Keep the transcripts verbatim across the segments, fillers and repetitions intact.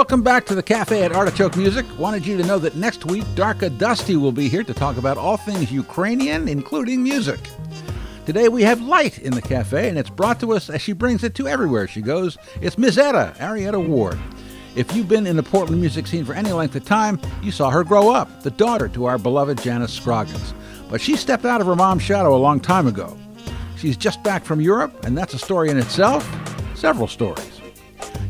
Welcome back to the Cafe at Artichoke Music. Wanted you to know that next week, Darka Dusty will be here to talk about all things Ukrainian, including music. Today we have Light in the Cafe, and it's brought to us as she brings it to everywhere she goes. It's Miss Etta, Arietta Ward. If you've been in the Portland music scene for any length of time, you saw her grow up, the daughter to our beloved Janice Scroggins. But she stepped out of her mom's shadow a long time ago. She's just back from Europe, and that's a story in itself. Several stories.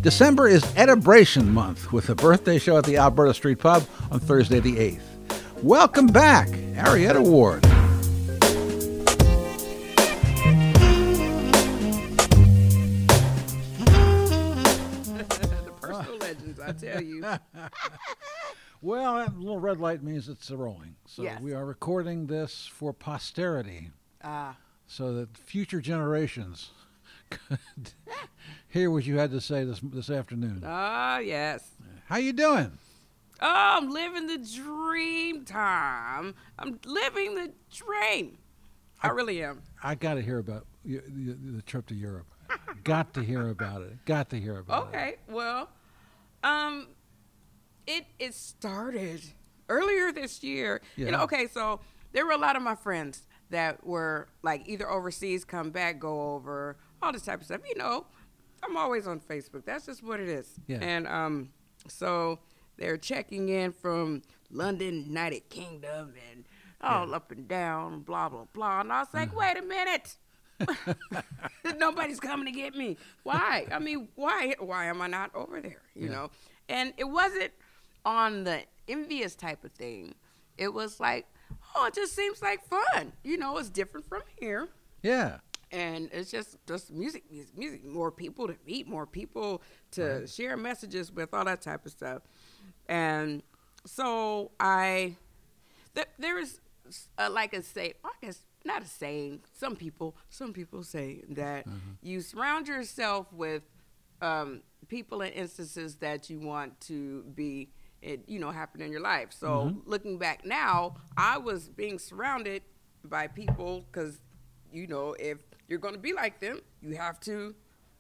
December is Edibration Month, with a birthday show at the Alberta Street Pub on Thursday the eighth. Welcome back, Arietta Ward. I tell you. Well, that little red light means it's rolling. So yes. We are recording this for posterity. Ah. So that future generations could hear what you had to say this this afternoon. Ah, yes. How you doing? Oh, I'm living the dream, Tom. I'm living the dream. I, I really am. I got to hear about you, the, the trip to Europe. Got to hear about it. Got to hear about okay, it. Okay, well... Um, it, it started earlier this year, yeah. You know, okay. So there were a lot of my friends that were like either overseas, come back, go over, all this type of stuff. You know, I'm always on Facebook. That's just what it is. Yeah. And, um, so they're checking in from London, United Kingdom and all yeah. up and down, blah, blah, blah. And I was like, mm. wait a minute. Nobody's coming to get me. Why? I mean, why? Why am I not over there? You yeah. know? And it wasn't on the envious type of thing. It was like, oh, it just seems like fun. You know, it's different from here. Yeah. And it's just, just music, music, music. More people to meet, more people to right. share messages with, all that type of stuff. And so I, th- there is uh, like a say, I guess. Not a saying. Some people, some people say that mm-hmm. you surround yourself with um, people and instances that you want to be, it, you know, happen in your life. So mm-hmm. looking back now, I was being surrounded by people because, you know, if you're going to be like them, you have to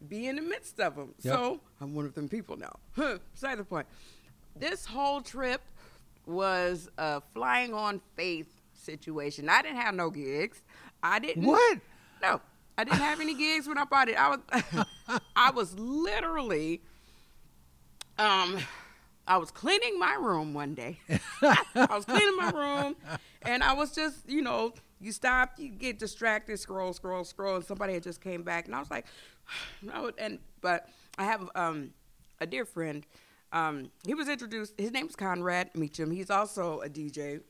be in the midst of them. Yep. So I'm one of them people now. Beside the point. This whole trip was uh, flying on faith. Situation. I didn't have no gigs. I didn't. What? No, I didn't have any gigs when I bought it. I was, I was literally, um, I was cleaning my room one day. I was cleaning my room, and I was just, you know, you stop, you get distracted, scroll, scroll, scroll, and somebody had just came back, and I was like, no, and but I have um a dear friend. Um, he was introduced. His name's Conrad Meacham. He's also a D J.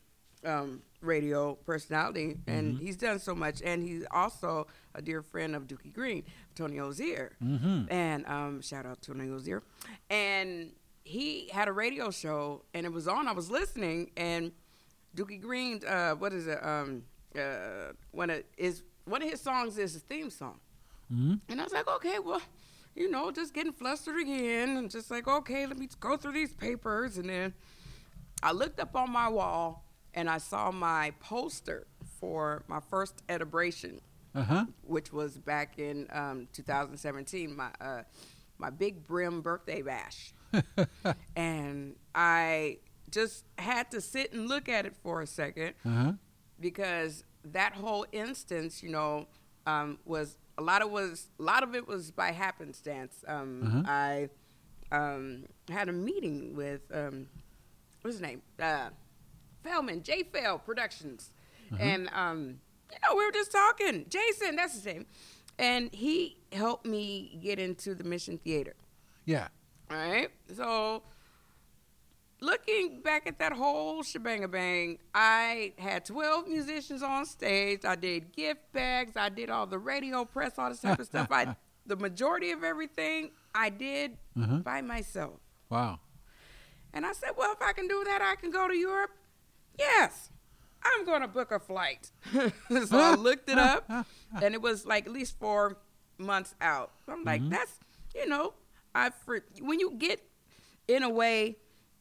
Um, radio personality, and mm-hmm. he's done so much, and he's also a dear friend of Dookie Green, Tony Ozier, mm-hmm. and um, shout out to Tony Ozier. And he had a radio show, and it was on. I was listening, and Dookie Green, uh, what is it? Um, uh, one of is one of his songs is his theme song, mm-hmm. and I was like, okay, well, you know, just getting flustered again, and just like, okay, let me go through these papers, and then I looked up on my wall. And I saw my poster for my first Edibration, uh-huh. which was back in um, two thousand seventeen, my uh, my Big Brim birthday bash. And I just had to sit and look at it for a second uh-huh. because that whole instance, you know, um, was a lot of was a lot of it was by happenstance. Um, uh-huh. I um, had a meeting with um, what's his name? Uh, Fellman, J Fell Productions. Mm-hmm. And, um, you know, we were just talking. Jason, that's his name. And he helped me get into the Mission Theater. Yeah. All right. So looking back at that whole shebang-a-bang, I had twelve musicians on stage. I did gift bags. I did all the radio press, all this type of stuff. I, the majority of everything I did mm-hmm. by myself. Wow. And I said, well, if I can do that, I can go to Europe. Yes, I'm going to book a flight. So I looked it up, and it was like at least four months out. I'm like, mm-hmm. that's, you know, I for- when you get in a way,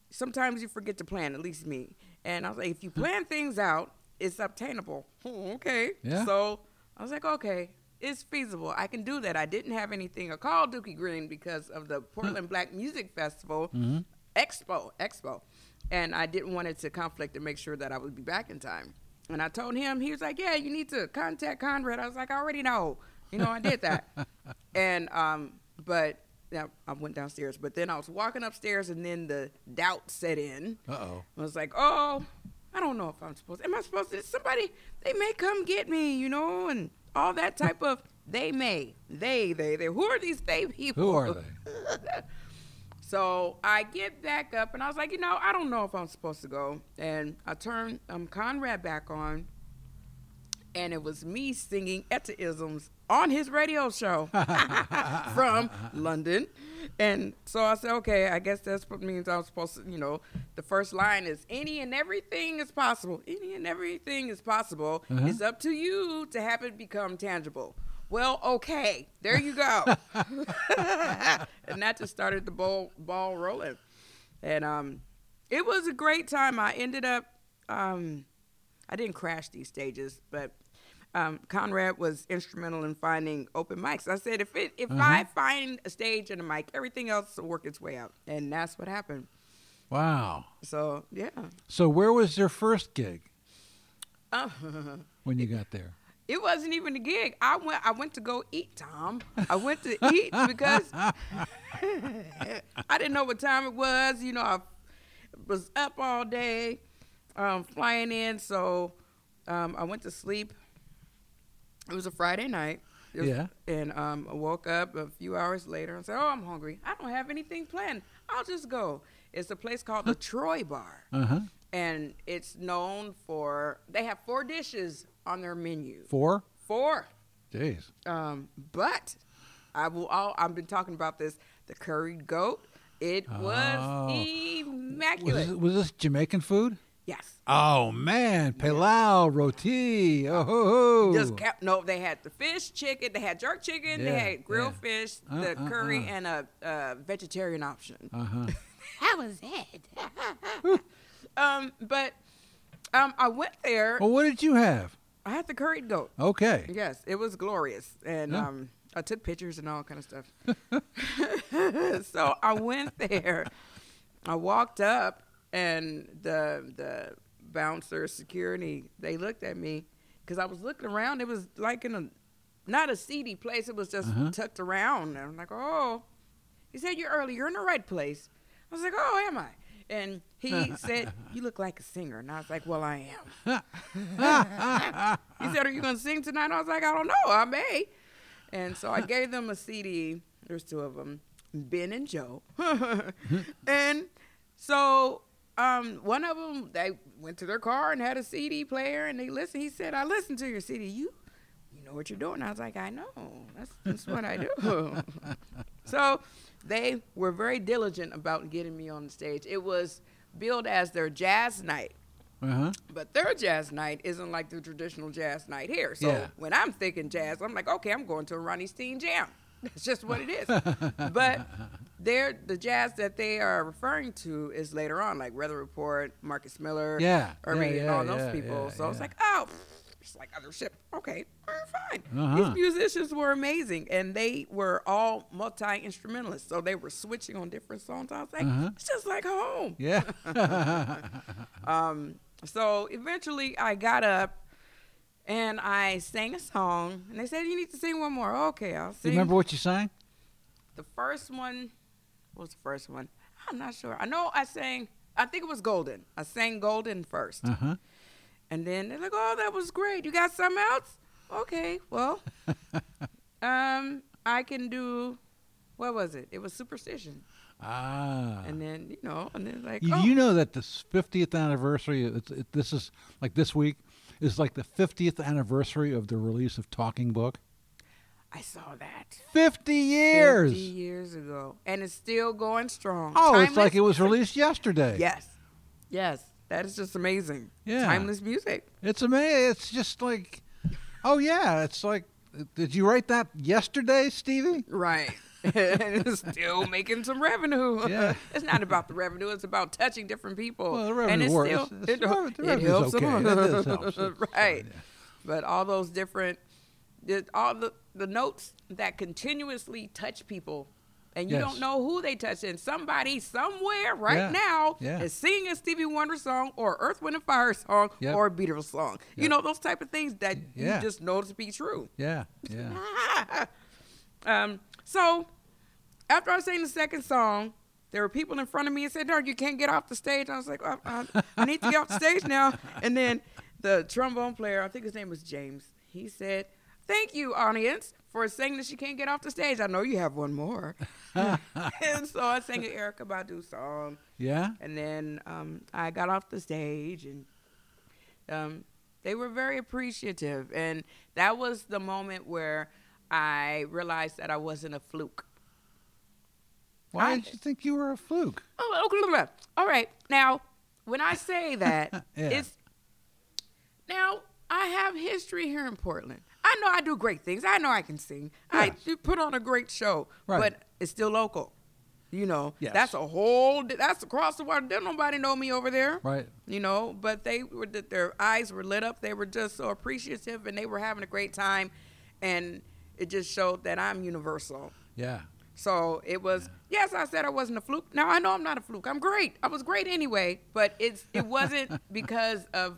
sometimes you forget to plan, at least me. And I was like, if you plan things out, it's obtainable. Oh, okay. Yeah. So I was like, okay, It's feasible. I can do that. I didn't have anything called Dookie Green because of the Portland Black Music Festival mm-hmm. Expo, Expo. And I didn't want it to conflict to make sure that I would be back in time. And I told him, he was like, yeah, you need to contact Conrad. I was like, I already know. You know, I did that. and, um, but yeah, I went downstairs. But then I was walking upstairs and then the doubt set in. Uh-oh. I was like, oh, I don't know if I'm supposed to. Am I supposed to? Somebody, they may come get me, you know, and all that type of they may, they, they, they. Who are these they people? Who are they? So I get back up, and I was like, you know, I don't know if I'm supposed to go. And I turned um, Conrad back on, and it was me singing Etta-isms on his radio show from London. And so I said, okay, I guess that's what means I was supposed to, you know, the first line is any and everything is possible. Any and everything is possible. Uh-huh. It's up to you to have it become tangible. Well, okay, there you go. And that just started the ball, ball rolling. And um, it was a great time. I ended up, um, I didn't crash these stages, but um, Conrad was instrumental in finding open mics. I said, if it, if uh-huh. I find a stage and a mic, everything else will work its way out. And that's what happened. Wow. So, yeah. So where was your first gig uh, when you got there? It wasn't even a gig. I went I went to go eat, Tom. I went to eat because I didn't know what time it was. You know, I was up all day um, flying in, so um, I went to sleep. It was a Friday night. It was, yeah. And um, I woke up a few hours later and said, oh, I'm hungry. I don't have anything planned. I'll just go. It's a place called the Troy Bar. Uh-huh. And it's known for, they have four dishes on their menu. Four? Four. Jeez. Um, but I will all, I've been talking about this, the curried goat. It oh. was immaculate. Was this, was this Jamaican food? Yes. Oh, man. Pilau, yes. Roti. Oh, ho, ho. Just kept, no, they had the fish, chicken. They had jerk chicken. Yeah, they had grilled yeah. fish, uh, the uh, curry, uh. and a uh, vegetarian option. Uh-huh. That was it. Um, but um, I went there. Well, what did you have? I had the curried goat. Okay. Yes, it was glorious, and yeah. um, I took pictures and all kind of stuff. So I went there. I walked up, and the the bouncer, security, they looked at me because I was looking around. It was like in a not a seedy place. It was just uh-huh. tucked around. And I'm like, oh. He said, you're early. You're in the right place. I was like, oh, am I? And he said, you look like a singer. And I was like, well, I am. He said, are you going to sing tonight? And I was like, I don't know. I may. And so I gave them a C D. There's two of them, Ben and Joe. And so um, one of them, they went to their car and had a C D player. And they listened. He said, I listened to your C D. You you know what you're doing. I was like, I know. That's, that's what I do. So they were very diligent about getting me on the stage. It was billed as their jazz night. Uh-huh. But their jazz night isn't like the traditional jazz night here. So yeah. when I'm thinking jazz, I'm like, okay, I'm going to a Ronnie Steen jam. That's just what it is. But they're, the jazz that they are referring to is later on, like Weather Report, Marcus Miller, yeah. Ernie, yeah, yeah, and all yeah, those people. Yeah, so yeah. I was like, oh, it's like other shit. Okay, we're fine. Uh-huh. These musicians were amazing, and they were all multi-instrumentalists, so they were switching on different songs. I was like, uh-huh. it's just like home. Yeah. um. So eventually I got up, and I sang a song, and they said, you need to sing one more. Okay, I'll sing. You remember what you sang? The first one, what was the first one? I'm not sure. I know I sang, I think it was Golden. I sang Golden first. Uh-huh. And then they're like, oh, that was great. You got something else? Okay, well, um, I can do, what was it? It was Superstition. Ah. And then, you know, and then like, you, oh. you know that the fiftieth anniversary, it's, it, this is like this week, is like the fiftieth anniversary of the release of Talking Book. I saw that. fifty years. fifty years ago. And it's still going strong. Oh, Timeless. It's like it was released yesterday. Yes. Yes. That is just amazing. Yeah. Timeless music. It's amazing. It's just like, oh, yeah. It's like, did you write that yesterday, Stevie? Right. And it's still making some revenue. Yeah. It's not about the revenue. It's about touching different people. Well, the revenue works. It's still, it's, it's, it, the, the it helps okay. them. It does help. Right. Fine, yeah. But all those different, all the the notes that continuously touch people, and you yes. don't know who they touch. And somebody somewhere right yeah. now yeah. is singing a Stevie Wonder song or Earth, Wind and Fire song yep. or a Beatles song. Yep. You know, those type of things that yeah. you just know to be true. Yeah, yeah. um, so after I sang the second song, there were people in front of me and said, "No, you can't get off the stage." And I was like, oh, I, I need to get off the stage now. And then the trombone player, I think his name was James, he said, "Thank you, audience, for saying that she can't get off the stage. I know you have one more." And so I sang an Erykah Badu song. Yeah. And then um, I got off the stage, and um, they were very appreciative. And that was the moment where I realized that I wasn't a fluke. Why I, did you think you were a fluke? Oh, all right. Now, when I say that, yeah. it's now I have history here in Portland. I know I do great things. I know I can sing. Yes. I put on a great show, right. but it's still local. You know, yes. that's a whole, that's across the water. Didn't nobody know me over there. Right. You know, but they were, their eyes were lit up. They were just so appreciative, and they were having a great time. And it just showed that I'm universal. Yeah. So it was, yes, I said I wasn't a fluke. Now, I know I'm not a fluke. I'm great. I was great anyway, but it's it wasn't because of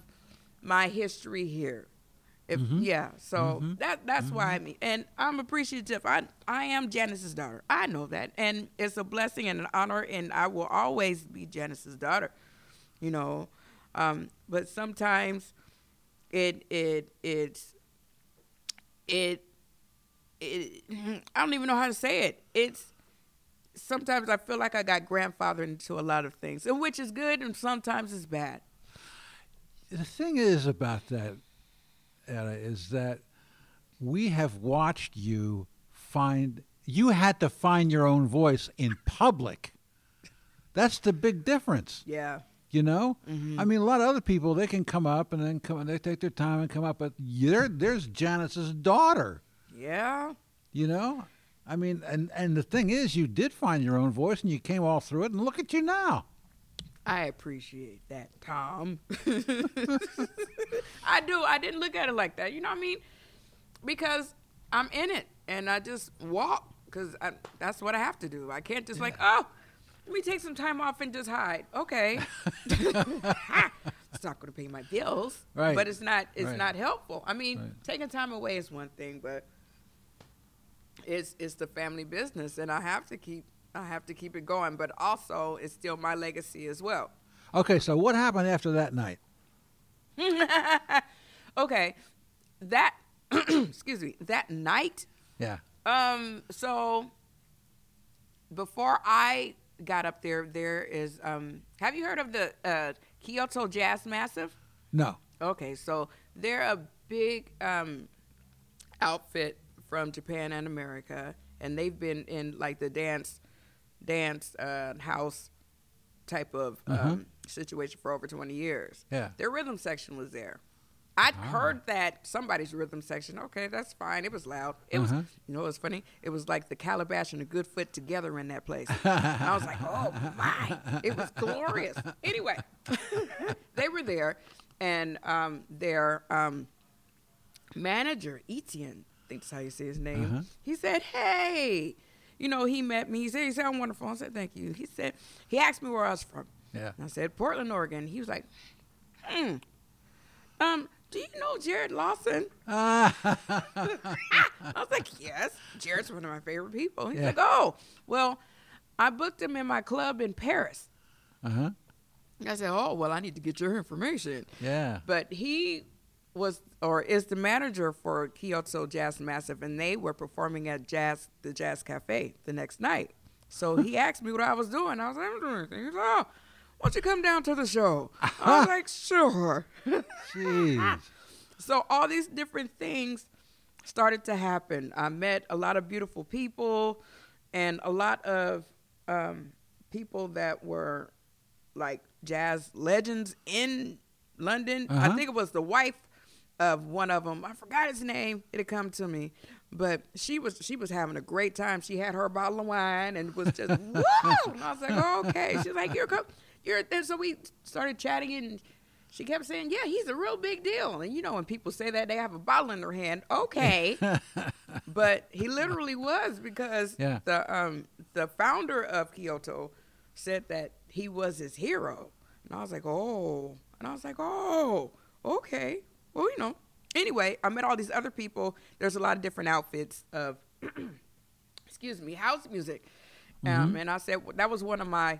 my history here. If, mm-hmm. Yeah, so mm-hmm. that that's mm-hmm. why I mean. And I'm appreciative. I, I am Janice's daughter. I know that. And it's a blessing and an honor, and I will always be Janice's daughter, you know. Um, but sometimes it it it's, it, It, I don't even know how to say it. It's sometimes I feel like I got grandfathered into a lot of things, and which is good, and sometimes it's bad. The thing is about that, Etta, is that we have watched you find. You had to find your own voice in public. That's the big difference. Yeah. You know, mm-hmm. I mean, a lot of other people, they can come up and then come and they take their time and come up, but there's Janice's daughter. Yeah. You know, I mean, and, and the thing is, you did find your own voice, and you came all through it, and look at you now. I appreciate that, Tom. I do. I didn't look at it like that. You know what I mean? Because I'm in it, and I just walk because that's what I have to do. I can't just yeah. like, oh, let me take some time off and just hide. Okay. It's not going to pay my bills, right. but it's not it's right. not helpful. I mean, right. taking time away is one thing, but it's it's the family business, and I have to keep I have to keep it going. But also, it's still my legacy as well. Okay, so what happened after that night? okay, that excuse me, that night. Yeah. Um. So before I got up there, there is um. Have you heard of the uh, Kyoto Jazz Massive? No. Okay, so they're a big um, outfit from Japan and America, and they've been in like the dance, dance uh, house type of um, mm-hmm. situation for over twenty years. Yeah. Their rhythm section was there. I'd ah. heard that somebody's rhythm section. Okay, that's fine. It was loud. It uh-huh. was, you know, it was funny. It was like the Calabash and the Goodfoot together in that place. And I was like, oh my! It was glorious. Anyway, they were there, and um, their um, manager Etienne, I think that's how you say his name. Uh-huh. He said, "Hey, you know," he met me. He said, "You sound wonderful." I said, "Thank you." He said, he asked me where I was from. Yeah. And I said, "Portland, Oregon." He was like, "Hmm, um." Do you know Jared Lawson? Uh, I was like, yes. Jared's one of my favorite people. He's yeah. like, oh, well, I booked him in my club in Paris. Uh-huh. I said, oh, well, I need to get your information. Yeah. But he was or is the manager for Kyoto Jazz Massive, and they were performing at Jazz the Jazz Cafe the next night. So he asked me what I was doing. I was like, I'm doing anything. He was like, oh. Why don't you come down to the show? I was like, sure. Jeez. So all these different things started to happen. I met a lot of beautiful people and a lot of um, people that were like jazz legends in London. Uh-huh. I think it was the wife of one of them. I forgot his name. It'll come to me. But she was she was having a great time. She had her bottle of wine and was just, woo! And I was like, okay. She's like, here, come. You're, and so we started chatting, and she kept saying, yeah, he's a real big deal. And, you know, when people say that, they have a bottle in their hand. Okay. But he literally was, because yeah. the um, the founder of Kyoto said that he was his hero. And I was like, oh. And I was like, oh, okay. Well, you know. Anyway, I met all these other people. There's a lot of different outfits of, excuse me, house music. Mm-hmm. Um, and I said, well, that was one of my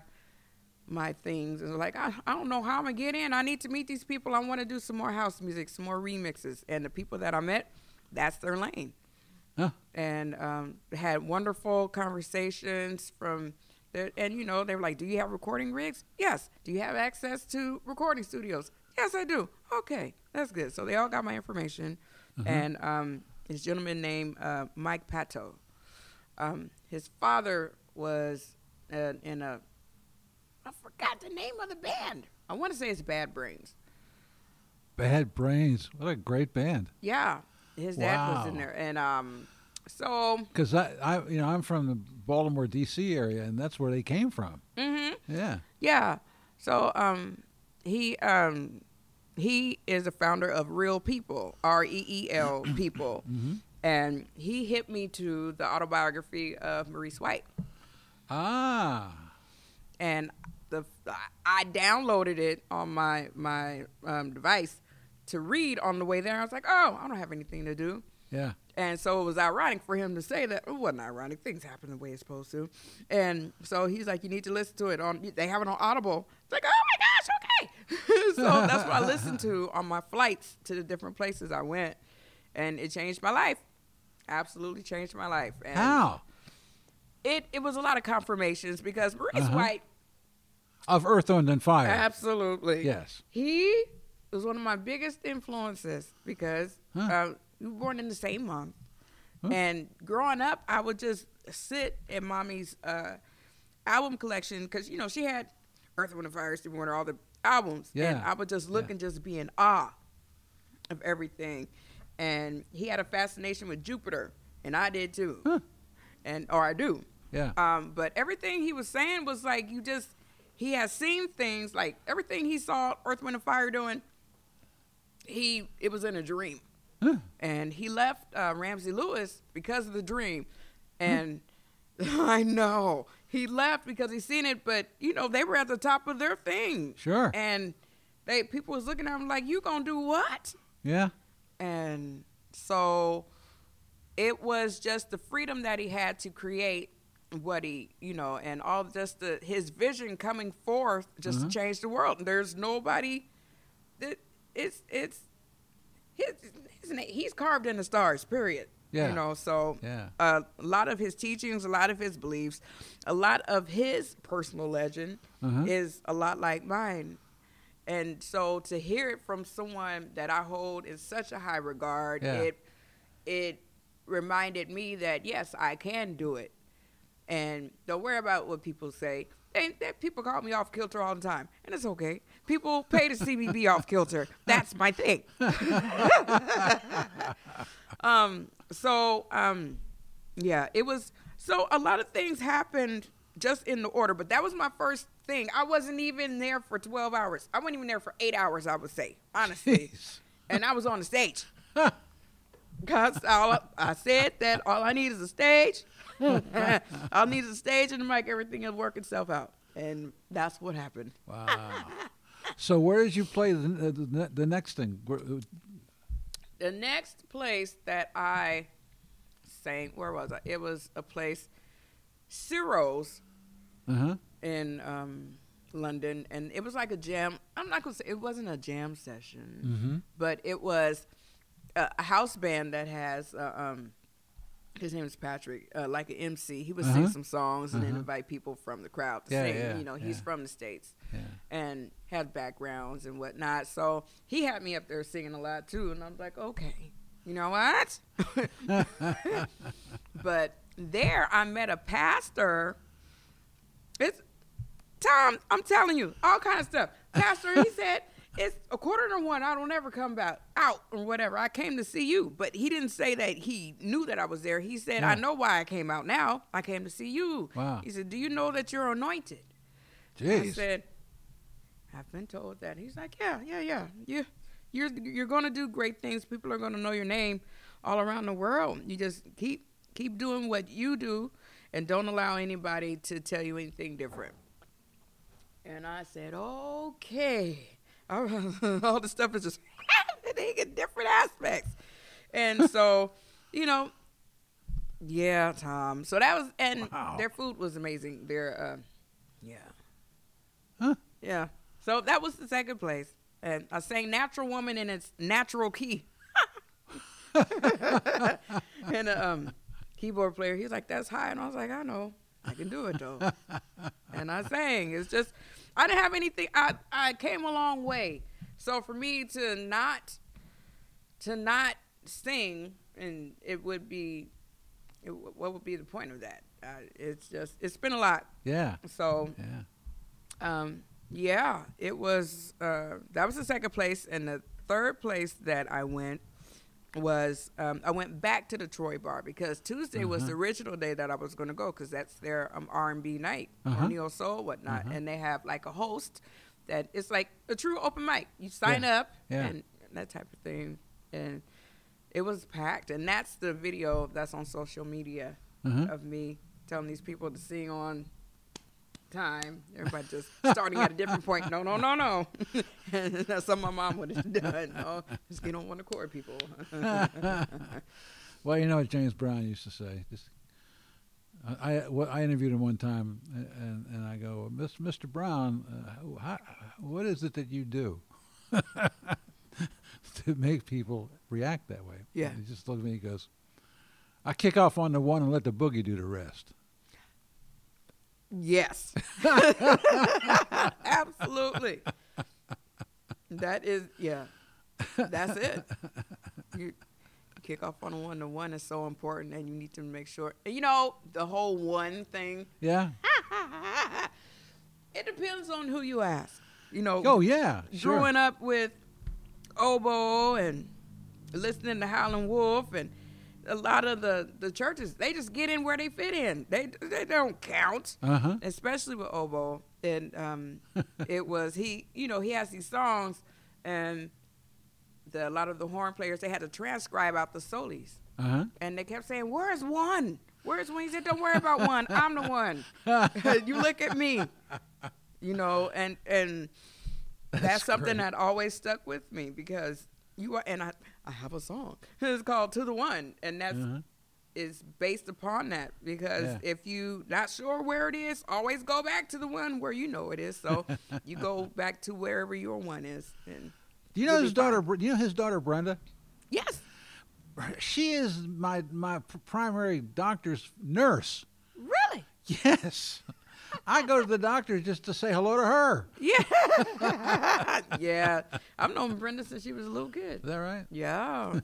my things. And like, I, I don't know how I'm going to get in. I need to meet these people. I want to do some more house music, some more remixes. And the people that I met, that's their lane. Huh. And um, had wonderful conversations from there. And, you know, they were like, do you have recording rigs? Yes. Do you have access to recording studios? Yes, I do. Okay, that's good. So they all got my information. Uh-huh. And um, this gentleman named uh, Mike Pato, um, his father was uh, in a, I forgot the name of the band. I want to say it's Bad Brains. Bad Brains. What a great band. Yeah, his dad wow. was in there. And um, so. Because I, I, you know, I'm from the Baltimore, D C area, and that's where they came from. Mm-hmm. Yeah. Yeah. So um, he um, he is the founder of Real People, R E E L People. Mm-hmm. And he hit me to the autobiography of Maurice White. Ah. And the I downloaded it on my my um, device to read on the way there. I was like, oh, I don't have anything to do. Yeah. And so it was ironic for him to say that. It wasn't ironic. Things happen the way it's supposed to. And so he's like, you need to listen to it. on. They have it on Audible. It's like, oh, my gosh, okay. So that's what I listened to on my flights to the different places I went. And it changed my life. Absolutely changed my life. And how? It it was a lot of confirmations, because Maurice uh-huh. White. Of Earth, Wind and Fire. Absolutely. Yes. He was one of my biggest influences, because huh. uh, we were born in the same month. Huh. And growing up, I would just sit at Mommy's uh, album collection, because, you know, she had Earth, Wind and Fire, Stevie Wonder, all the albums. Yeah. And I would just look yeah. and just be in awe of everything. And he had a fascination with Jupiter, and I did too. Huh. And or I do. Yeah. Um, but everything he was saying was like, you just, he has seen things, like everything he saw Earth, Wind and Fire doing, he it was in a dream. Huh. And he left uh, Ramsey Lewis because of the dream. And hmm. I know. He left because he seen it, but you know, they were at the top of their thing. Sure. And they people was looking at him like, you gonna do what? Yeah. And so it was just the freedom that he had to create what he, you know, and all just the, his vision coming forth just uh-huh. to change the world. And there's nobody that it's, it's, his, his, he's carved in the stars, period. Yeah. You know, so yeah. uh, a lot of his teachings, a lot of his beliefs, a lot of his personal legend uh-huh. is a lot like mine. And so to hear it from someone that I hold in such a high regard, yeah. it it reminded me that, yes, I can do it. And don't worry about what people say. They, they, people call me off kilter all the time, and it's okay. People pay to see me be off kilter. That's my thing. um, so, um, yeah, it was. So a lot of things happened just in the order, but that was my first thing. I wasn't even there for twelve hours. I wasn't even there for eight hours, I would say, honestly. Jeez. And I was on the stage. Because I, I said that all I need is a stage. All I need is a stage and a mic. Everything will work itself out. And that's what happened. Wow. So where did you play the, the, the next thing? The next place that I sang, where was I? It was a place, Ciro's. Uh-huh. in um, London, and it was like a jam. I'm not going to say it wasn't a jam session, mm-hmm. but it was a, a house band that has, uh, um, his name is Patrick, uh, like an M C. He would uh-huh. sing some songs uh-huh. and then invite people from the crowd to yeah, sing. Yeah, you know, yeah. he's from the States yeah. and had backgrounds and whatnot. So he had me up there singing a lot too, and I'm like, okay, you know what? But there I met a pastor. It's Tom, I'm telling you, all kind of stuff. Pastor, he said, it's a quarter to one. I don't ever come back out or whatever. I came to see you. But he didn't say that he knew that I was there. He said, yeah. I know why I came out now. I came to see you. Wow. He said, do you know that you're anointed? Jeez. I said, I've been told that. He's like, yeah, yeah, yeah. You, you're you're going to do great things. People are going to know your name all around the world. You just keep keep doing what you do and don't allow anybody to tell you anything different. And I said, okay. All, all the stuff is just happening in different aspects. And so, you know, yeah, Tom. So that was, and wow. Their food was amazing. Their, uh, yeah. Huh? Yeah. So that was the second place. And I sang Natural Woman in its natural key. And the um, keyboard player, he's like, that's high. And I was like, I know. I can do it, though. And I sang. It's just, I didn't have anything. I, I came a long way. So for me to not, to not sing, and it would be, it, what would be the point of that? Uh, it's just, it's been a lot. Yeah. So, yeah, um, yeah it was, uh, that was the second place. And the third place that I went was, um, I went back to the Troy Bar because Tuesday uh-huh. was the original day that I was going to go because that's their um, R and B night, uh-huh. Neo Soul, whatnot. Uh-huh. And they have like a host that it's like a true open mic. You sign yeah. up yeah. and that type of thing. And it was packed. And that's the video that's on social media uh-huh. of me telling these people to sing on time. Everybody just starting at a different point. No, no, no, no. And that's something my mom would have done. Oh, just get on one accord, people. Well, you know what James Brown used to say. Just, I, I, well, I interviewed him one time, and, and I go, Mister Brown, uh, how, what is it that you do to make people react that way? Yeah. And he just looked at me and he goes, I kick off on the one and let the boogie do the rest. Yes. Absolutely. That is, yeah, that's it. You kick off on a one. The one is so important, and you need to make sure. You know, the whole one thing. Yeah. It depends on who you ask. You know. Oh, yeah. Sure. Growing up with oboe and listening to Howlin' Wolf and a lot of the, the churches, they just get in where they fit in. They they don't count, uh-huh. especially with oboe. And um, it was he, you know, he has these songs, and the, a lot of the horn players, they had to transcribe out the solis, uh-huh. and they kept saying, "Where's one? Where's one?" He said, "Don't worry about one. I'm the one. You look at me." You know, and and that's, that's something great. That always stuck with me because. You are, and I, I have a song. It's called To The One, and that's uh-huh. is based upon that because yeah. if you not sure where it is, always go back to the one where you know it is. So you go back to wherever your one is. And do you know his daughter? Fine. Do you know his daughter Brenda? Yes, she is my my primary doctor's nurse. Really? Yes. I go to the doctor just to say hello to her. Yeah. Yeah. I've known Brenda since she was a little kid. Is that right? Yeah.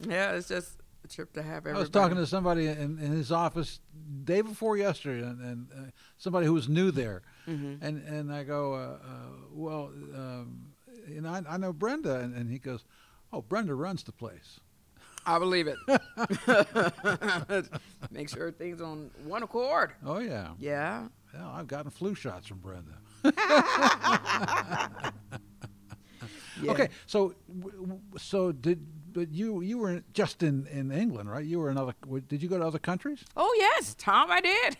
Yeah, it's just a trip to have everybody. I was talking to somebody in, in his office day before yesterday, and, and uh, somebody who was new there. Mm-hmm. And and I go, uh, uh, well, um, you know, I, I know Brenda. And, and he goes, oh, Brenda runs the place. I believe it. Make sure things on one accord. Oh, yeah. Yeah. Yeah, I've gotten flu shots from Brenda. Yeah. Okay, so so did but you you were just in, in England, right? You were in other, did you go to other countries? Oh, yes, Tom, I did.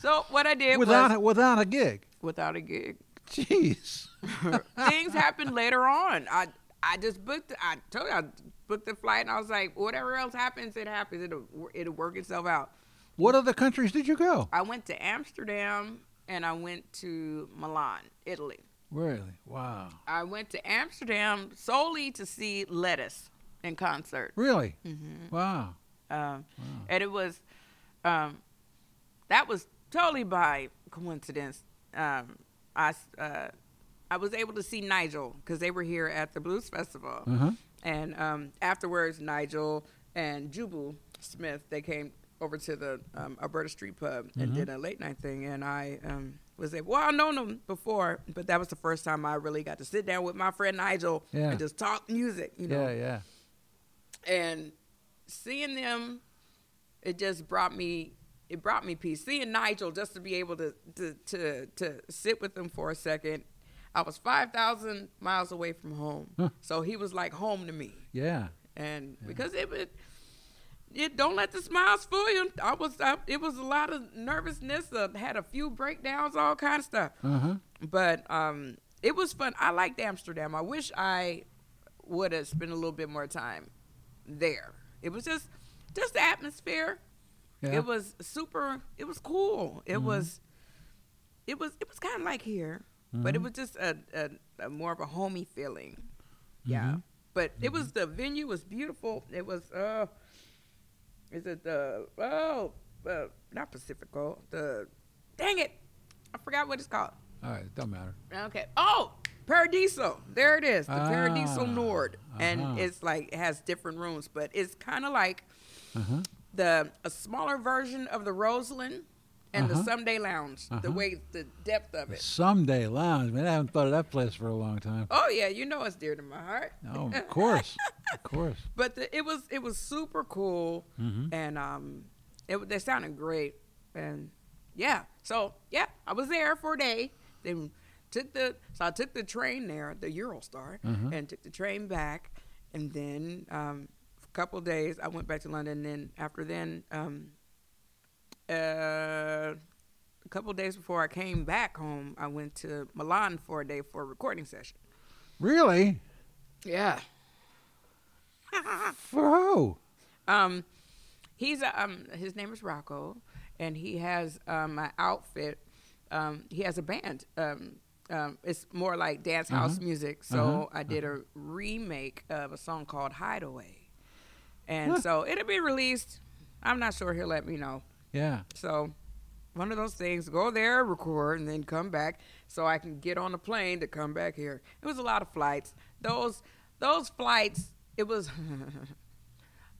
So what I did without, was. Without a gig? Without a gig. Jeez. Things happened later on. I I just booked, I told you I booked the flight, and I was like, whatever else happens, it happens. It'll, it'll work itself out. What other countries did you go? I went to Amsterdam, and I went to Milan, Italy. Really? Wow. I went to Amsterdam solely to see Lettuce in concert. Really? Mm-hmm. Wow. Um, wow. And it was, um, that was totally by coincidence. Um, I, uh, I was able to see Nigel because they were here at the Blues Festival. Uh-huh. And um, afterwards, Nigel and Jubal Smith, they came over to the um, Alberta Street Pub and uh-huh. did a late night thing. And I um, was able, well, I've known them before, but that was the first time I really got to sit down with my friend Nigel yeah. and just talk music, you know. Yeah, yeah. And seeing them, it just brought me it brought me peace. Seeing Nigel, just to be able to to to, to sit with him for a second. I was five thousand miles away from home. Huh. So he was like home to me. Yeah. And yeah. because it was, it don't let the smiles fool you. I was, I, it was a lot of nervousness. I had a few breakdowns, all kind of stuff. Uh-huh. But um, it was fun. I liked Amsterdam. I wish I would have spent a little bit more time there. It was just, just the atmosphere. Yeah. It was super, it was cool. It mm-hmm. was, it was, it was kind of like here. Mm-hmm. But it was just a, a, a more of a homey feeling. Yeah. Mm-hmm. But mm-hmm. it was, the venue was beautiful. It was, uh, is it the, oh, uh, not Pacifico. The, dang it. I forgot what it's called. All right. It don't matter. Okay. Oh, Paradiso. There it is. The ah, Paradiso Nord. Uh-huh. And it's like, it has different rooms. But it's kind of like uh-huh. the a smaller version of the Roseland. And uh-huh. the Someday Lounge, uh-huh. the way, the depth of it. Someday Lounge, man, I haven't thought of that place for a long time. Oh yeah, you know it's dear to my heart. Oh, of course, of course. But the, it was it was super cool, mm-hmm. and um, it they sounded great, and yeah, so yeah, I was there for a day. Then took the so I took the train there, the Eurostar, uh-huh. and took the train back, and then um, a couple of days I went back to London. And then after then. Um, Uh, a couple of days before I came back home, I went to Milan for a day for a recording session. Really? Yeah. For who? Um, he's a, um his name is Rocco, and he has um an outfit. Um, he has a band. Um, um, it's more like dance house uh-huh. music. So uh-huh. I did uh-huh. a remake of a song called "Hideaway," and huh. so it'll be released. I'm not sure he'll let me know. Yeah. So one of those things, go there, record, and then come back so I can get on a plane to come back here. It was a lot of flights. Those those flights, it was,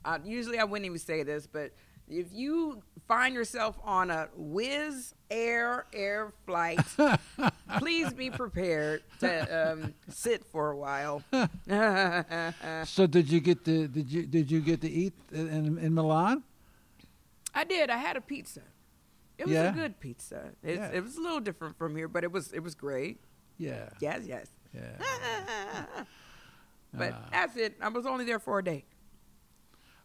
uh, usually I wouldn't even say this, but if you find yourself on a Wizz Air air flight, please be prepared to um, sit for a while. So did you get to did you did you get to eat in, in Milan? I did. I had a pizza. It was yeah. a good pizza. It, yeah. it was a little different from here, but it was it was great. Yeah. Yes, yes. Yeah. But uh, that's it. I was only there for a day.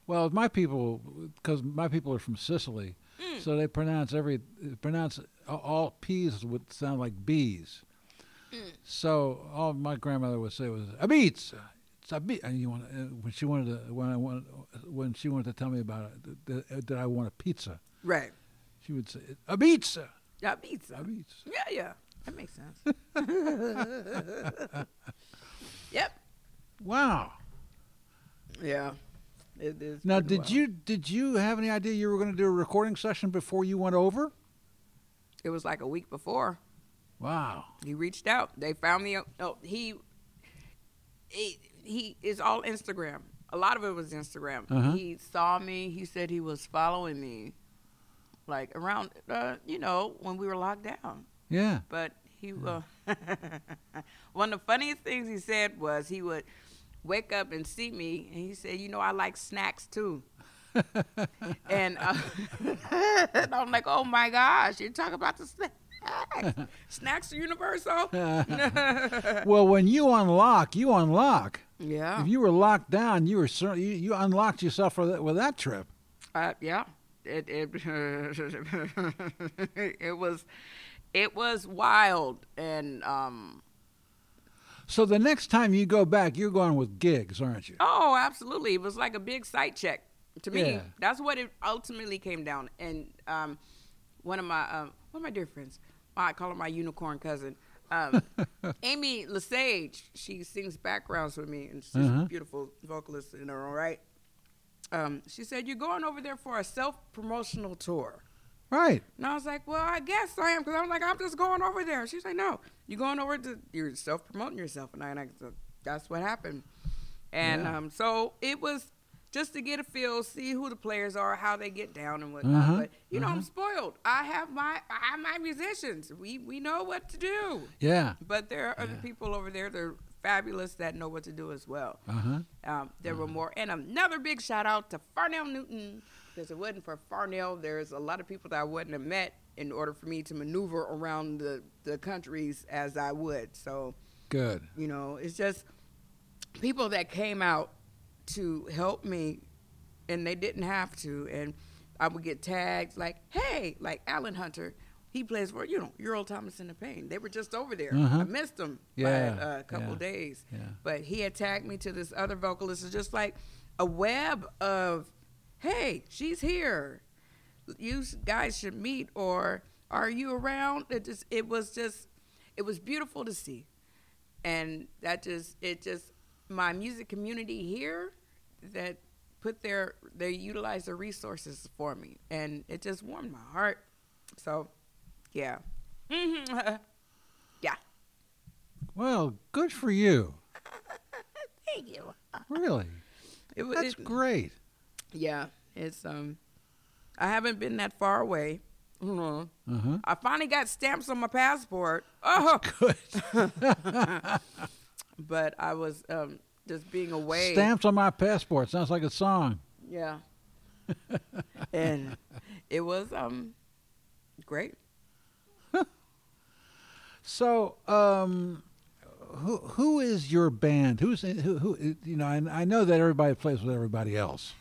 Well, my people, because my people are from Sicily, mm. so they pronounce every pronounce all P's would sound like B's. Mm. So all my grandmother would say was a pizza. And you want, when she wanted to, when I wanted, when she wanted to tell me about it, th- th- that I want a pizza. Right. She would say, a pizza. A pizza. A pizza. Yeah, yeah. That makes sense. Yep. Wow. Yeah. It is. Now, did wild. you did you have any idea you were going to do a recording session before you went over? It was like a week before. Wow. He reached out. They found me. Oh, he. he He is all Instagram. A lot of it was Instagram. Uh-huh. He saw me. He said he was following me, like around, uh, you know, when we were locked down. Yeah. But he, yeah. Uh, one of the funniest things he said was he would wake up and see me, and he said, "You know, I like snacks too." and, uh, and I'm like, "Oh my gosh, you're talking about the snacks." Snacks are universal. Well, when you unlock, you unlock. Yeah. If you were locked down, you were you, you unlocked yourself for that, with that trip. Uh, yeah. It it it was it was wild and um. So the next time you go back, you're going with gigs, aren't you? Oh, absolutely. It was like a big sight check to me. Yeah. That's what it ultimately came down. And um, one of my um, one of my dear friends. I call her my unicorn cousin. Um, Amy Lesage, she sings backgrounds with me, and she's uh-huh. a beautiful vocalist in her own right. Um, she said, "You're going over there for a self-promotional tour." Right. And I was like, well, I guess I am, because I was like, I'm just going over there. She's like, no, you're going over to, you're self-promoting yourself. And I, and I so that's what happened. And yeah. um, so it was just to get a feel, see who the players are, how they get down and whatnot. Uh-huh. But you know, uh-huh. I'm spoiled. I have my I have my musicians. We we know what to do. Yeah. But there are yeah. other people over there that are fabulous that know what to do as well. Uh-huh. Um, there uh-huh. were more. And another big shout out to Farnell Newton, because it wasn't for Farnell, there's a lot of people that I wouldn't have met in order for me to maneuver around the, the countries as I would. So, good. You know, it's just people that came out to help me, and they didn't have to. And I would get tags like, hey, like Alan Hunter, he plays for, you know, Earl Thomas and the Pain. They were just over there. Uh-huh. I missed them yeah. by uh, a couple yeah. days. Yeah. But he had tagged me to this other vocalist. It's just like a web of, hey, she's here. You guys should meet, or are you around? It just, it was just, it was beautiful to see. And that just, it just, my music community here that put their, they utilized their resources for me. And it just warmed my heart. So, yeah. Mm-hmm. Yeah. Well, good for you. Thank you. Really? It, That's it, great. Yeah. It's, um, I haven't been that far away. Mm-hmm. Uh-huh. I finally got stamps on my passport. Oh, good. But I was um, just being away. Stamps on my passport sounds like a song. Yeah. And it was um, great. So, um, who who is your band? Who's who? who you know, I, I know that everybody plays with everybody else.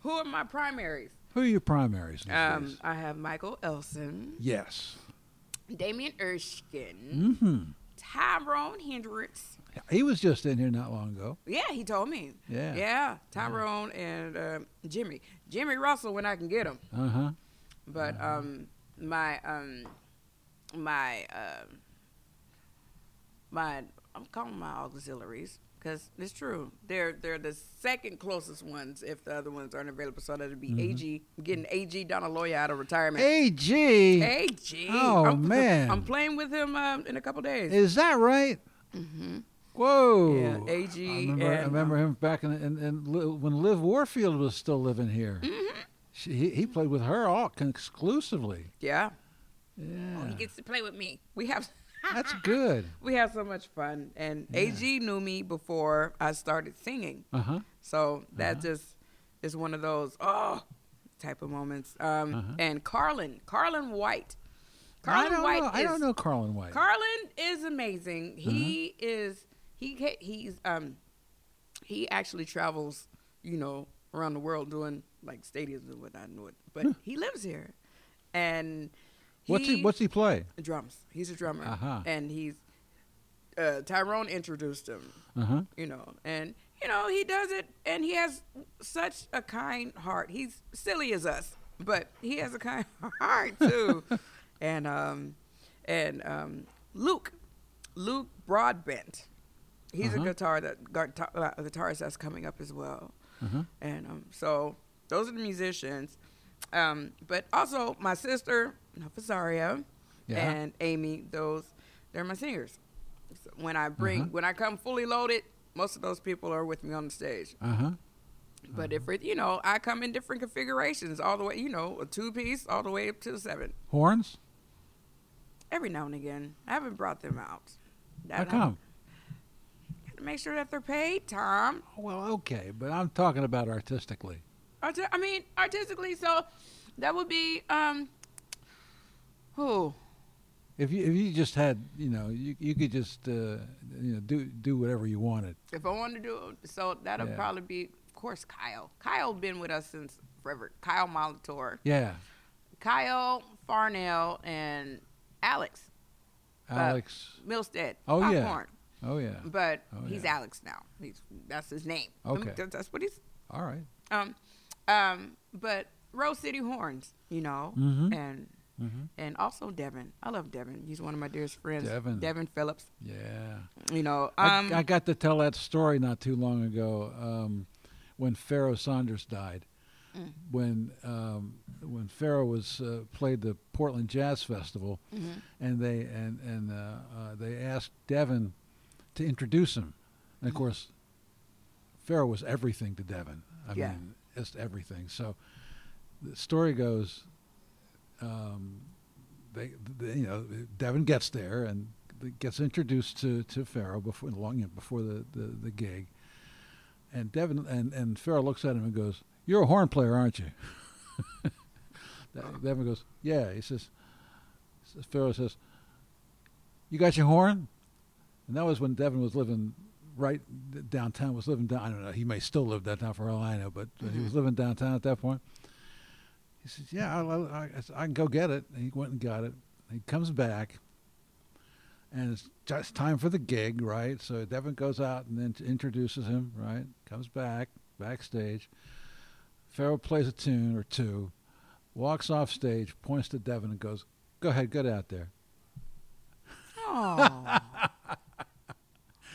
Who are my primaries? Who are your primaries? Um, I have Michael Elson. Yes. Damien Erskine. Mm-hmm. Tyrone Hendricks. He was just in here not long ago. Yeah, he told me. Yeah. Yeah, Tyrone yeah. and uh, Jimmy. Jimmy Russell when I can get him. Uh-huh. But uh-huh. um, my, um, my, uh, my, I'm calling my auxiliaries. Because it's true, they're they're the second closest ones if the other ones aren't available. So that'd be mm-hmm. A G, getting A G Donaloya out of retirement. A G, A G. Oh I'm, man, I'm playing with him um, in a couple days. Is that right? Mm-hmm. Whoa. Yeah, A G. I remember, and, I remember um, him back in, in, in when Liv Warfield was still living here. Mm-hmm. She, he, he played with her all exclusively. Yeah. Yeah. Oh, he gets to play with me. We have. That's good. We had so much fun. And yeah. A G knew me before I started singing. Uh-huh. So that uh-huh. just is one of those, oh, type of moments. Um, uh-huh. And Carlin, Carlin White. Carlin I don't White know. Is, I don't know Carlin White. Carlin is amazing. Uh-huh. He is, he he's um, he actually travels, you know, around the world doing like stadiums and whatnot. But huh. he lives here. And... He, what's he? What's he play? Drums. He's a drummer, uh-huh. and he's uh, Tyrone introduced him. Uh-huh. You know, and you know he does it, and he has such a kind heart. He's silly as us, but he has a kind heart too. and um, and um, Luke, Luke Broadbent, he's uh-huh. a guitar that guitar, uh, guitarist that's coming up as well. Uh-huh. And um, so those are the musicians. Um, but also my sister, Nafasaria, yeah. and Amy, those, they're my singers. So when I bring, uh-huh. when I come fully loaded, most of those people are with me on the stage. Uh-huh. But uh-huh. if, you know, I come in different configurations all the way, you know, a two-piece all the way up to seven. Horns? Every now and again. I haven't brought them out. How come? Got to make sure that they're paid, Tom. Well, okay, but I'm talking about artistically. I mean, artistically, so that would be um, who? If you if you just had, you know, you you could just uh, you know do do whatever you wanted. If I wanted to do it, so that'll yeah. probably be, of course, Kyle. Kyle been with us since forever. Kyle Molitor. Yeah. Kyle, Farnell, and Alex. Alex uh, Milstead. Oh Popcorn. yeah. Oh yeah. But oh, he's yeah. Alex now. He's that's his name. Okay. That's what he's. All right. Um. Um, but Rose City Horns, you know, mm-hmm. and mm-hmm. and also Devin. I love Devin. He's one of my dearest friends. Devin, Devin Phillips. Yeah. You know, um, I, I got to tell that story not too long ago um, when Pharaoh Sanders died. Mm. When um, when Pharaoh was uh, played the Portland Jazz Festival, mm-hmm. and they and and uh, uh, they asked Devin to introduce him, and of course, Pharaoh was everything to Devin. I yeah. mean. Just everything. So the story goes, um, they, they, you know, Devin gets there and gets introduced to, to Pharaoh before long before the, the, the gig. And Devin and, and Pharaoh looks at him and goes, "You're a horn player, aren't you?" Devin goes, "Yeah." He says, Pharaoh says, "You got your horn?" And that was when Devin was living right downtown, was living down, I don't know, he may still live downtown for all I know, but mm-hmm. he was living downtown at that point. He says, "Yeah, I, I, I can go get it." And he went and got it. He comes back, and it's just time for the gig, right? So Devin goes out and then introduces him, right? Comes back, backstage. Pharaoh plays a tune or two, walks off stage, points to Devin and goes, "Go ahead, get out there." Oh.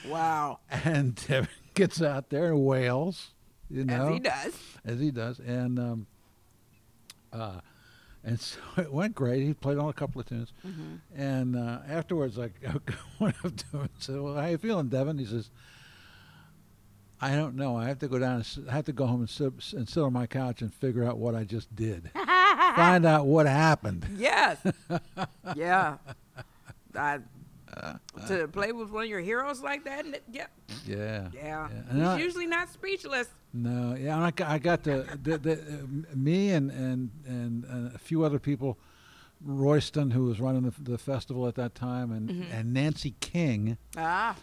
Wow. And Devin gets out there and wails, you know. As he does. As he does. And um, uh, and so it went great. He played on a couple of tunes. Mm-hmm. And uh, afterwards, I went up to him and said, "Well, how you feeling, Devin?" He says, "I don't know. I have to go down and s- I have to go home and sit, and sit on my couch and figure out what I just did. Find out what happened." Yes. Yeah. I, to play with one of your heroes like that? Yeah. Yeah. Yeah. yeah. He's I, usually not speechless. No. Yeah. And I got, I got the, the, the uh, me and, and, and, and a few other people, Royston, who was running the, the festival at that time, and, mm-hmm. and Nancy King. Ah.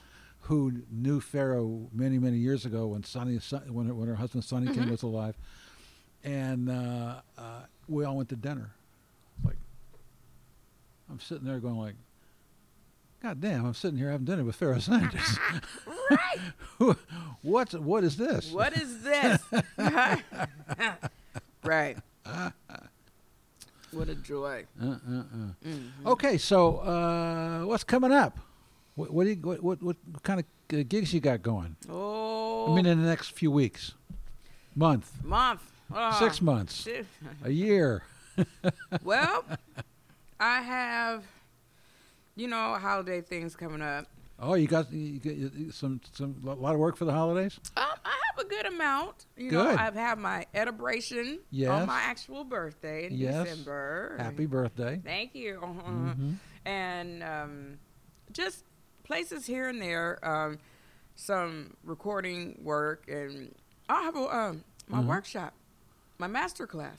Who knew Pharaoh many, many years ago when Sonny, when her, when her husband Sonny mm-hmm. King was alive, and uh, uh, we all went to dinner. Like, I'm sitting there going like, "God damn! I'm sitting here having dinner with Pharaoh Sanders." Right. What's what is this? What is this? Right. Uh, uh. What a joy. Uh, uh, uh. Mm-hmm. Okay, so uh, what's coming up? What what, do you, what what what kind of gigs you got going? Oh, I mean, in the next few weeks, month, month, oh. six months, a year. Well, I have, you know, holiday things coming up. Oh, you got you get some some a lot of work for the holidays. Um, I have a good amount. You good. know, I've had my celebration yes. on my actual birthday in yes. December. Happy birthday! Thank you. Uh-huh. Mm-hmm. And um, just places here and there, um, some recording work, and I have a, um, my mm-hmm. workshop, my master class.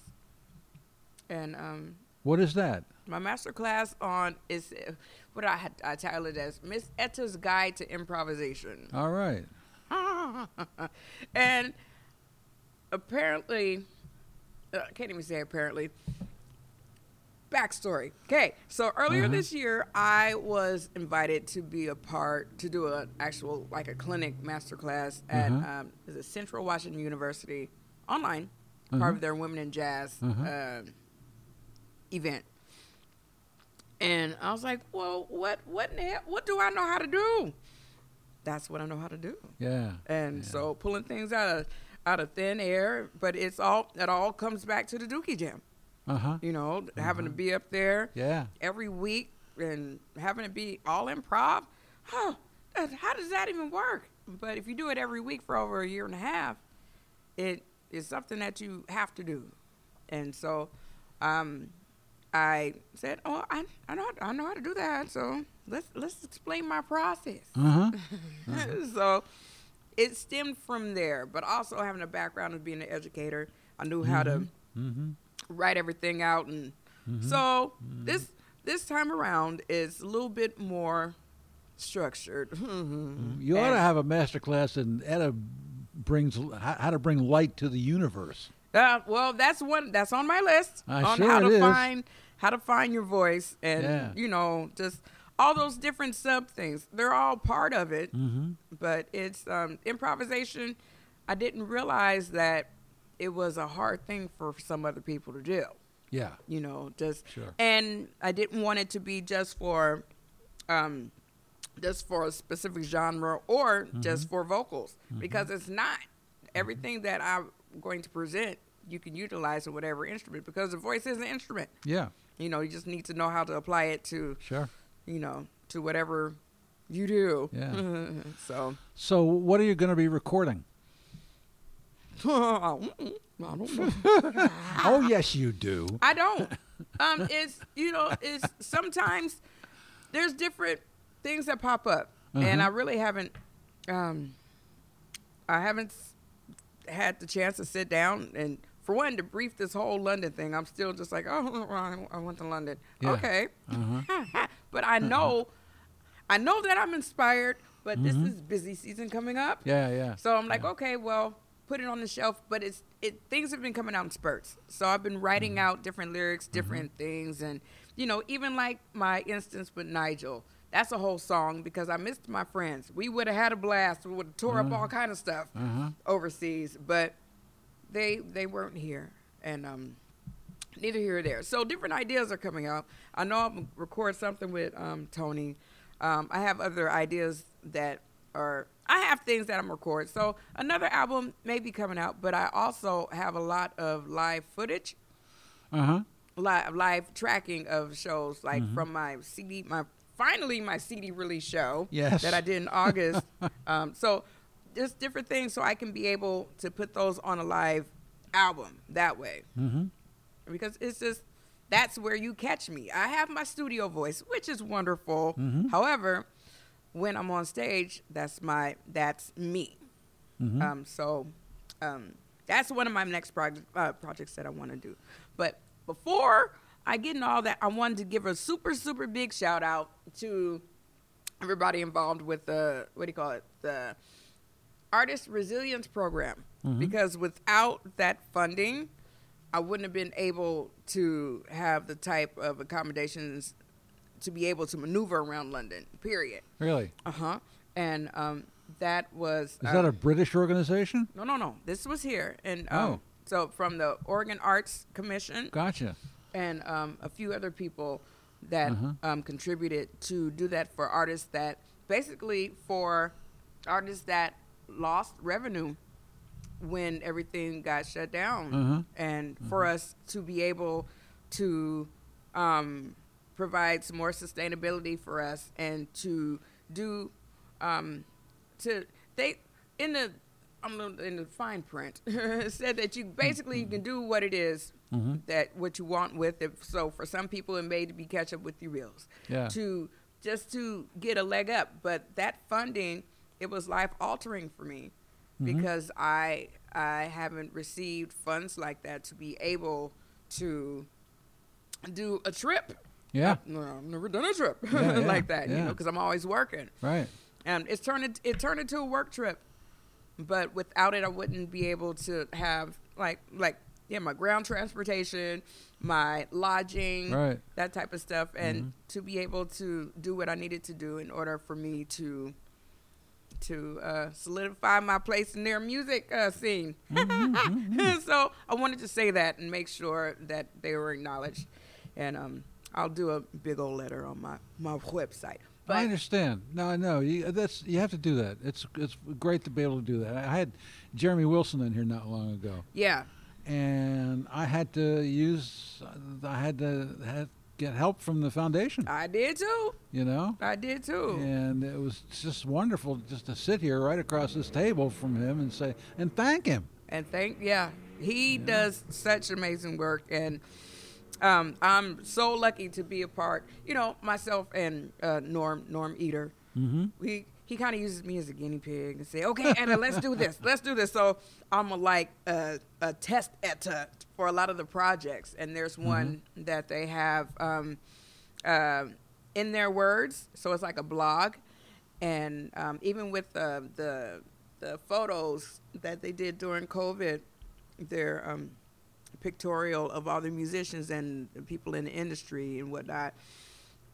And um, what is that? My master class on is uh, what I, I title it as Miss Etta's Guide to Improvisation. All right. And apparently, I uh, can't even say apparently. Backstory. Okay, so earlier uh-huh. this year, I was invited to be a part, to do an actual, like a clinic masterclass at uh-huh. um, is it Central Washington University online, uh-huh. part of their Women in Jazz uh-huh. uh, event. And I was like, well, what what in the hell, what do I know how to do? That's what I know how to do. Yeah. And yeah. so pulling things out of, out of thin air, but it's all it all comes back to the Dookie Jam. Uh-huh. You know, uh-huh. having to be up there yeah. every week and having to be all improv. Oh, huh, how does that even work? But if you do it every week for over a year and a half, it is something that you have to do. And so um, I said, oh, I, I, know how to, I know how to do that. So let's let's explain my process. Uh-huh. Uh-huh. So it stemmed from there. But also having a background of being an educator, I knew mm-hmm. how to... Mm-hmm. write everything out, and mm-hmm. so mm-hmm. this this time around is a little bit more structured. Mm-hmm. You and ought to have a master class in Etta brings how to bring light to the universe. Uh, well, that's one that's on my list I on sure how to is. find how to find your voice, and yeah. you know, just all those different sub things. They're all part of it, mm-hmm. but it's um, improvisation. I didn't realize that it was a hard thing for some other people to do. Yeah. You know, just, sure. and I didn't want it to be just for, um, just for a specific genre or mm-hmm. just for vocals mm-hmm. because it's not everything mm-hmm. that I'm going to present. You can utilize in whatever instrument because the voice is an instrument. Yeah. You know, you just need to know how to apply it to, sure. you know, to whatever you do. Yeah. so, so what are you going to be recording? I don't know. Oh yes, you do. I don't. Um, it's you know, it's sometimes there's different things that pop up. Uh-huh. And I really haven't, um, I haven't had the chance to sit down and, for one, to brief this whole London thing. I'm still just like, oh, I went to London. Yeah. Okay. Uh-huh. But I know, uh-huh. I know that I'm inspired, but mm-hmm. this is busy season coming up. Yeah, yeah. So I'm like, yeah. okay, well, put it on the shelf. But it's it things have been coming out in spurts. So I've been writing mm-hmm. out different lyrics, different mm-hmm. things. And, you know, even like my instance with Nigel, that's a whole song because I missed my friends. We would have had a blast. We would have tore mm-hmm. up all kind of stuff mm-hmm. overseas. But they they weren't here. And um, neither here or there. So different ideas are coming out. I know I'll record something with um, Tony. Um, I have other ideas that are, I have things that I'm recording. So another album may be coming out, but I also have a lot of live footage, uh-huh. live, live tracking of shows, like mm-hmm. from my C D, my finally my C D release show yes. that I did in August. um, so just different things so I can be able to put those on a live album that way. Mm-hmm. Because it's just, that's where you catch me. I have my studio voice, which is wonderful. Mm-hmm. However, when I'm on stage, that's my that's me. Mm-hmm. Um, so um, that's one of my next project, uh, projects that I want to do. But before I get into all that, I wanted to give a super, super big shout out to everybody involved with the, what do you call it, the Artist Resilience Program. Mm-hmm. Because without that funding, I wouldn't have been able to have the type of accommodations to be able to maneuver around London, period. Really? Uh-huh. And um, that was... Is uh, that a British organization? No, no, no. This was here. And um, oh. So from the Oregon Arts Commission. Gotcha. And um, a few other people that uh-huh. um, contributed to do that for artists that... Basically for artists that lost revenue when everything got shut down uh-huh. and uh-huh. for us to be able to um, provide some more sustainability for us and to do um, to they in the I'm in the fine print said that you basically mm-hmm. you can do what it is mm-hmm. that what you want with it. So for some people it may be catch up with your bills yeah. to just to get a leg up. But that funding, it was life altering for me. Mm-hmm. Because I I haven't received funds like that to be able to do a trip. Yeah, I, well, I've never done a trip yeah, yeah, like that. Yeah. You know, because I'm always working. Right. And it's turned it turned into a work trip, but without it, I wouldn't be able to have like like yeah my ground transportation, my lodging, right. that type of stuff, and mm-hmm. to be able to do what I needed to do in order for me to. to uh, solidify my place in their music uh, scene. Mm-hmm, mm-hmm. So I wanted to say that and make sure that they were acknowledged. And um, I'll do a big old letter on my, my website. But I understand. No, I know. You, that's, you have to do that. It's it's great to be able to do that. I had Jeremy Wilson in here not long ago. Yeah. And I had to use, I had to have, get help from the foundation. I did too. You know? I did too. And it was just wonderful just to sit here right across this table from him and say, and thank him. And thank, yeah. He yeah. does such amazing work. And um, I'm so lucky to be a part, you know, myself and uh, Norm, Norm Eater. Mm-hmm. We, he kind of uses me as a guinea pig and say, okay, Anna, let's do this. Let's do this. So I'm a, like a, a test etta for a lot of the projects. And there's one mm-hmm. that they have um, uh, in their words. So it's like a blog. And um, even with uh, the the photos that they did during COVID, their um, pictorial of all the musicians and the people in the industry and whatnot,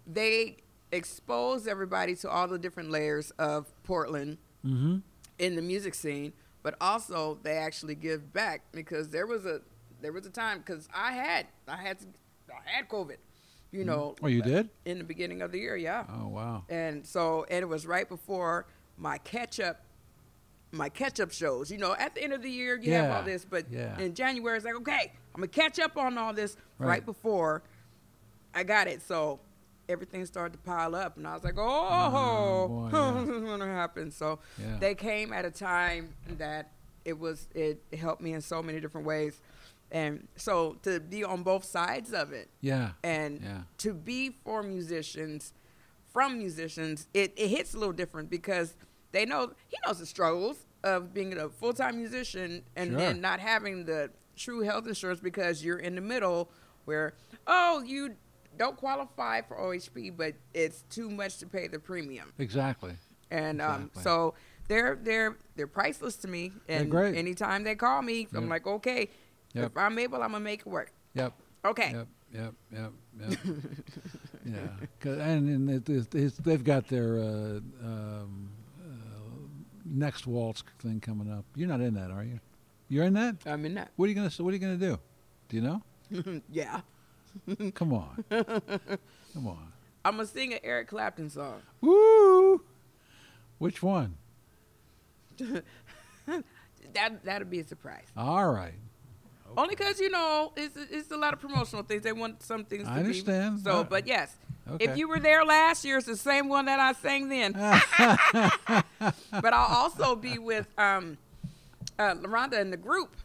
they expose everybody to all the different layers of Portland mm-hmm. in the music scene, but also they actually give back because there was a there was a time because I had I had I had COVID, you know. Oh, you did? In the beginning of the year, yeah. Oh, wow. And so and it was right before my catch up my catch up shows. You know, at the end of the year you yeah. have all this, but yeah. in January it's like, okay, I'm gonna catch up on all this right, right before I got it. So everything started to pile up, and I was like, oh, oh this is going to happen. So yeah. they came at a time that it was it helped me in so many different ways. And so to be on both sides of it yeah, and yeah. to be for musicians, from musicians, it, it hits a little different because they know, he knows the struggles of being a full-time musician and then sure. not having the true health insurance because you're in the middle where, oh, you don't qualify for O H P, but it's too much to pay the premium. Exactly. And exactly. um, so they're they're they're priceless to me. And anytime they call me, yeah. I'm like, okay, yep. if I'm able, I'm gonna make it work. Yep. Okay. Yep. Yep. Yep. Yep. yeah. Cause, and and it, it, it's, they've got their uh, um, uh, next waltz thing coming up. You're not in that, are you? You're in that? I'm in that. What are you gonna What are you gonna do? Do you know? yeah. Come on. Come on. I'm going to sing an Eric Clapton song. Woo! Which one? that, that'll be a surprise. All right. Okay. Only because, you know, it's, it's a lot of promotional things. They want some things I to understand. Be. So, uh, but yes. Okay. If you were there last year, it's the same one that I sang then. But I'll also be with um, uh, LaRonda and the group.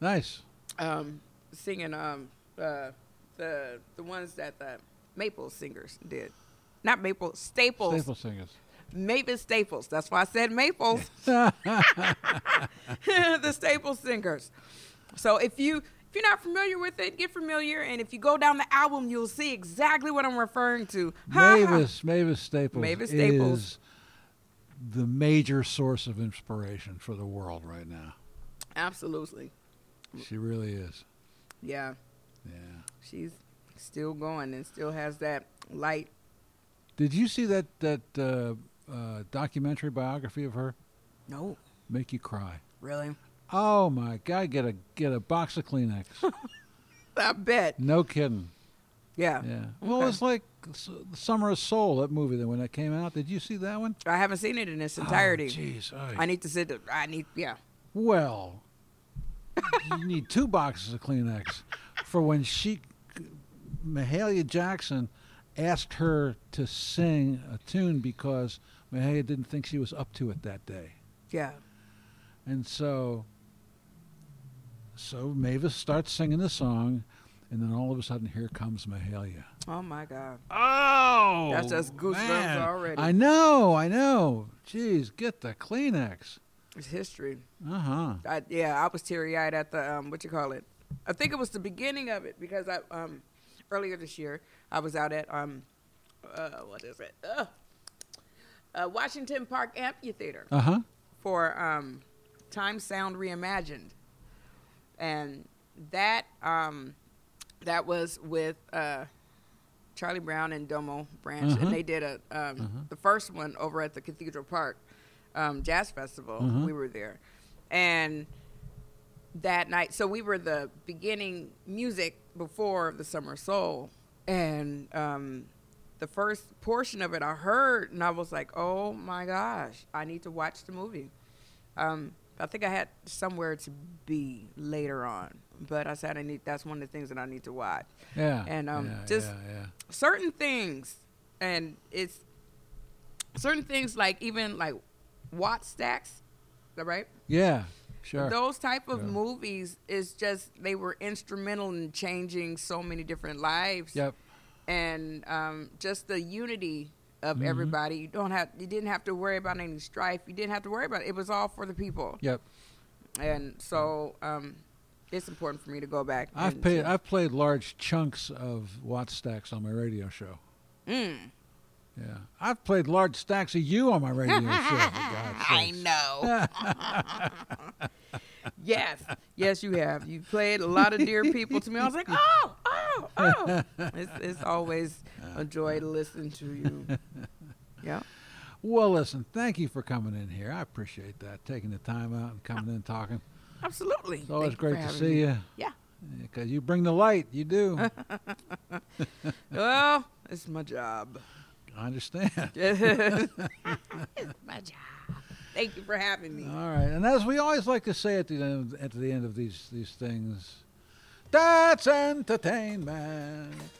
Nice. Um, singing... Um, Uh, the the ones that the Maple Singers did. Not Maple, Staples. Staple Singers. Maple Staples. That's why I said Maples. The Staple Singers. So if, you, if you're not familiar with it, get familiar. And if you go down the album, you'll see exactly what I'm referring to. Mavis, Mavis Staples, Mavis Staples is the major source of inspiration for the world right now. Absolutely. She really is. Yeah. Yeah, she's still going and still has that light. Did you see that that uh, uh, documentary biography of her? No. Make you cry. Really? Oh my God! Get a get a box of Kleenex. I bet. No kidding. Yeah. Yeah. Well, okay. It's like Summer of Soul, that movie that when it came out. Did you see that one? I haven't seen it in its entirety. Jeez. Oh, I need to sit. To, I need. Yeah. Well, you need two boxes of Kleenex. For when she, Mahalia Jackson, asked her to sing a tune because Mahalia didn't think she was up to it that day. Yeah. And so, so Mavis starts singing the song, and then all of a sudden, here comes Mahalia. Oh my God. Oh. That's just goosebumps man. Already. I know. I know. Jeez, get the Kleenex. It's history. Uh huh. I, yeah, I was teary-eyed at the um, what you call it. I think it was the beginning of it because I um, earlier this year I was out at um, uh, what is it? Uh, uh, Washington Park Amphitheater uh-huh. for um, Time Sound Reimagined, and that um, that was with uh, Charlie Brown and Domo Branch, uh-huh. and they did a um, uh-huh. the first one over at the Cathedral Park um, Jazz Festival. Uh-huh. We were there, and. That night, so we were the beginning music before the Summer Soul, and um, the first portion of it I heard, and I was like, "Oh my gosh, I need to watch the movie." Um, I think I had Somewhere to Be later on, but I said I need. That's one of the things that I need to watch. Yeah, and um, yeah, just yeah, yeah. certain things, and it's certain things like even like Watt Stacks, is that right? Yeah. Sure. Those type of yeah. movies is just they were instrumental in changing so many different lives. Yep. And um, just the unity of mm-hmm. everybody. You don't have you didn't have to worry about any strife. You didn't have to worry about it. It was all for the people. Yep. And so um, it's important for me to go back. I've paid, I've played large chunks of Watt Stacks on my radio show. Mm. Yeah, I've played large stacks of you on my radio show. I know. yes, yes, you have. You played a lot of dear people to me. I was like, oh, oh, oh. It's, it's always a joy to listen to you. Yeah. Well, listen, thank you for coming in here. I appreciate that, taking the time out and coming oh, in and talking. Absolutely. It's always thank great to see me. You. Yeah. Because yeah, you bring the light. You do. well, it's my job. I understand. It's my job. Thank you for having me. All right. And as we always like to say at the end, at the end of these, these things, that's entertainment.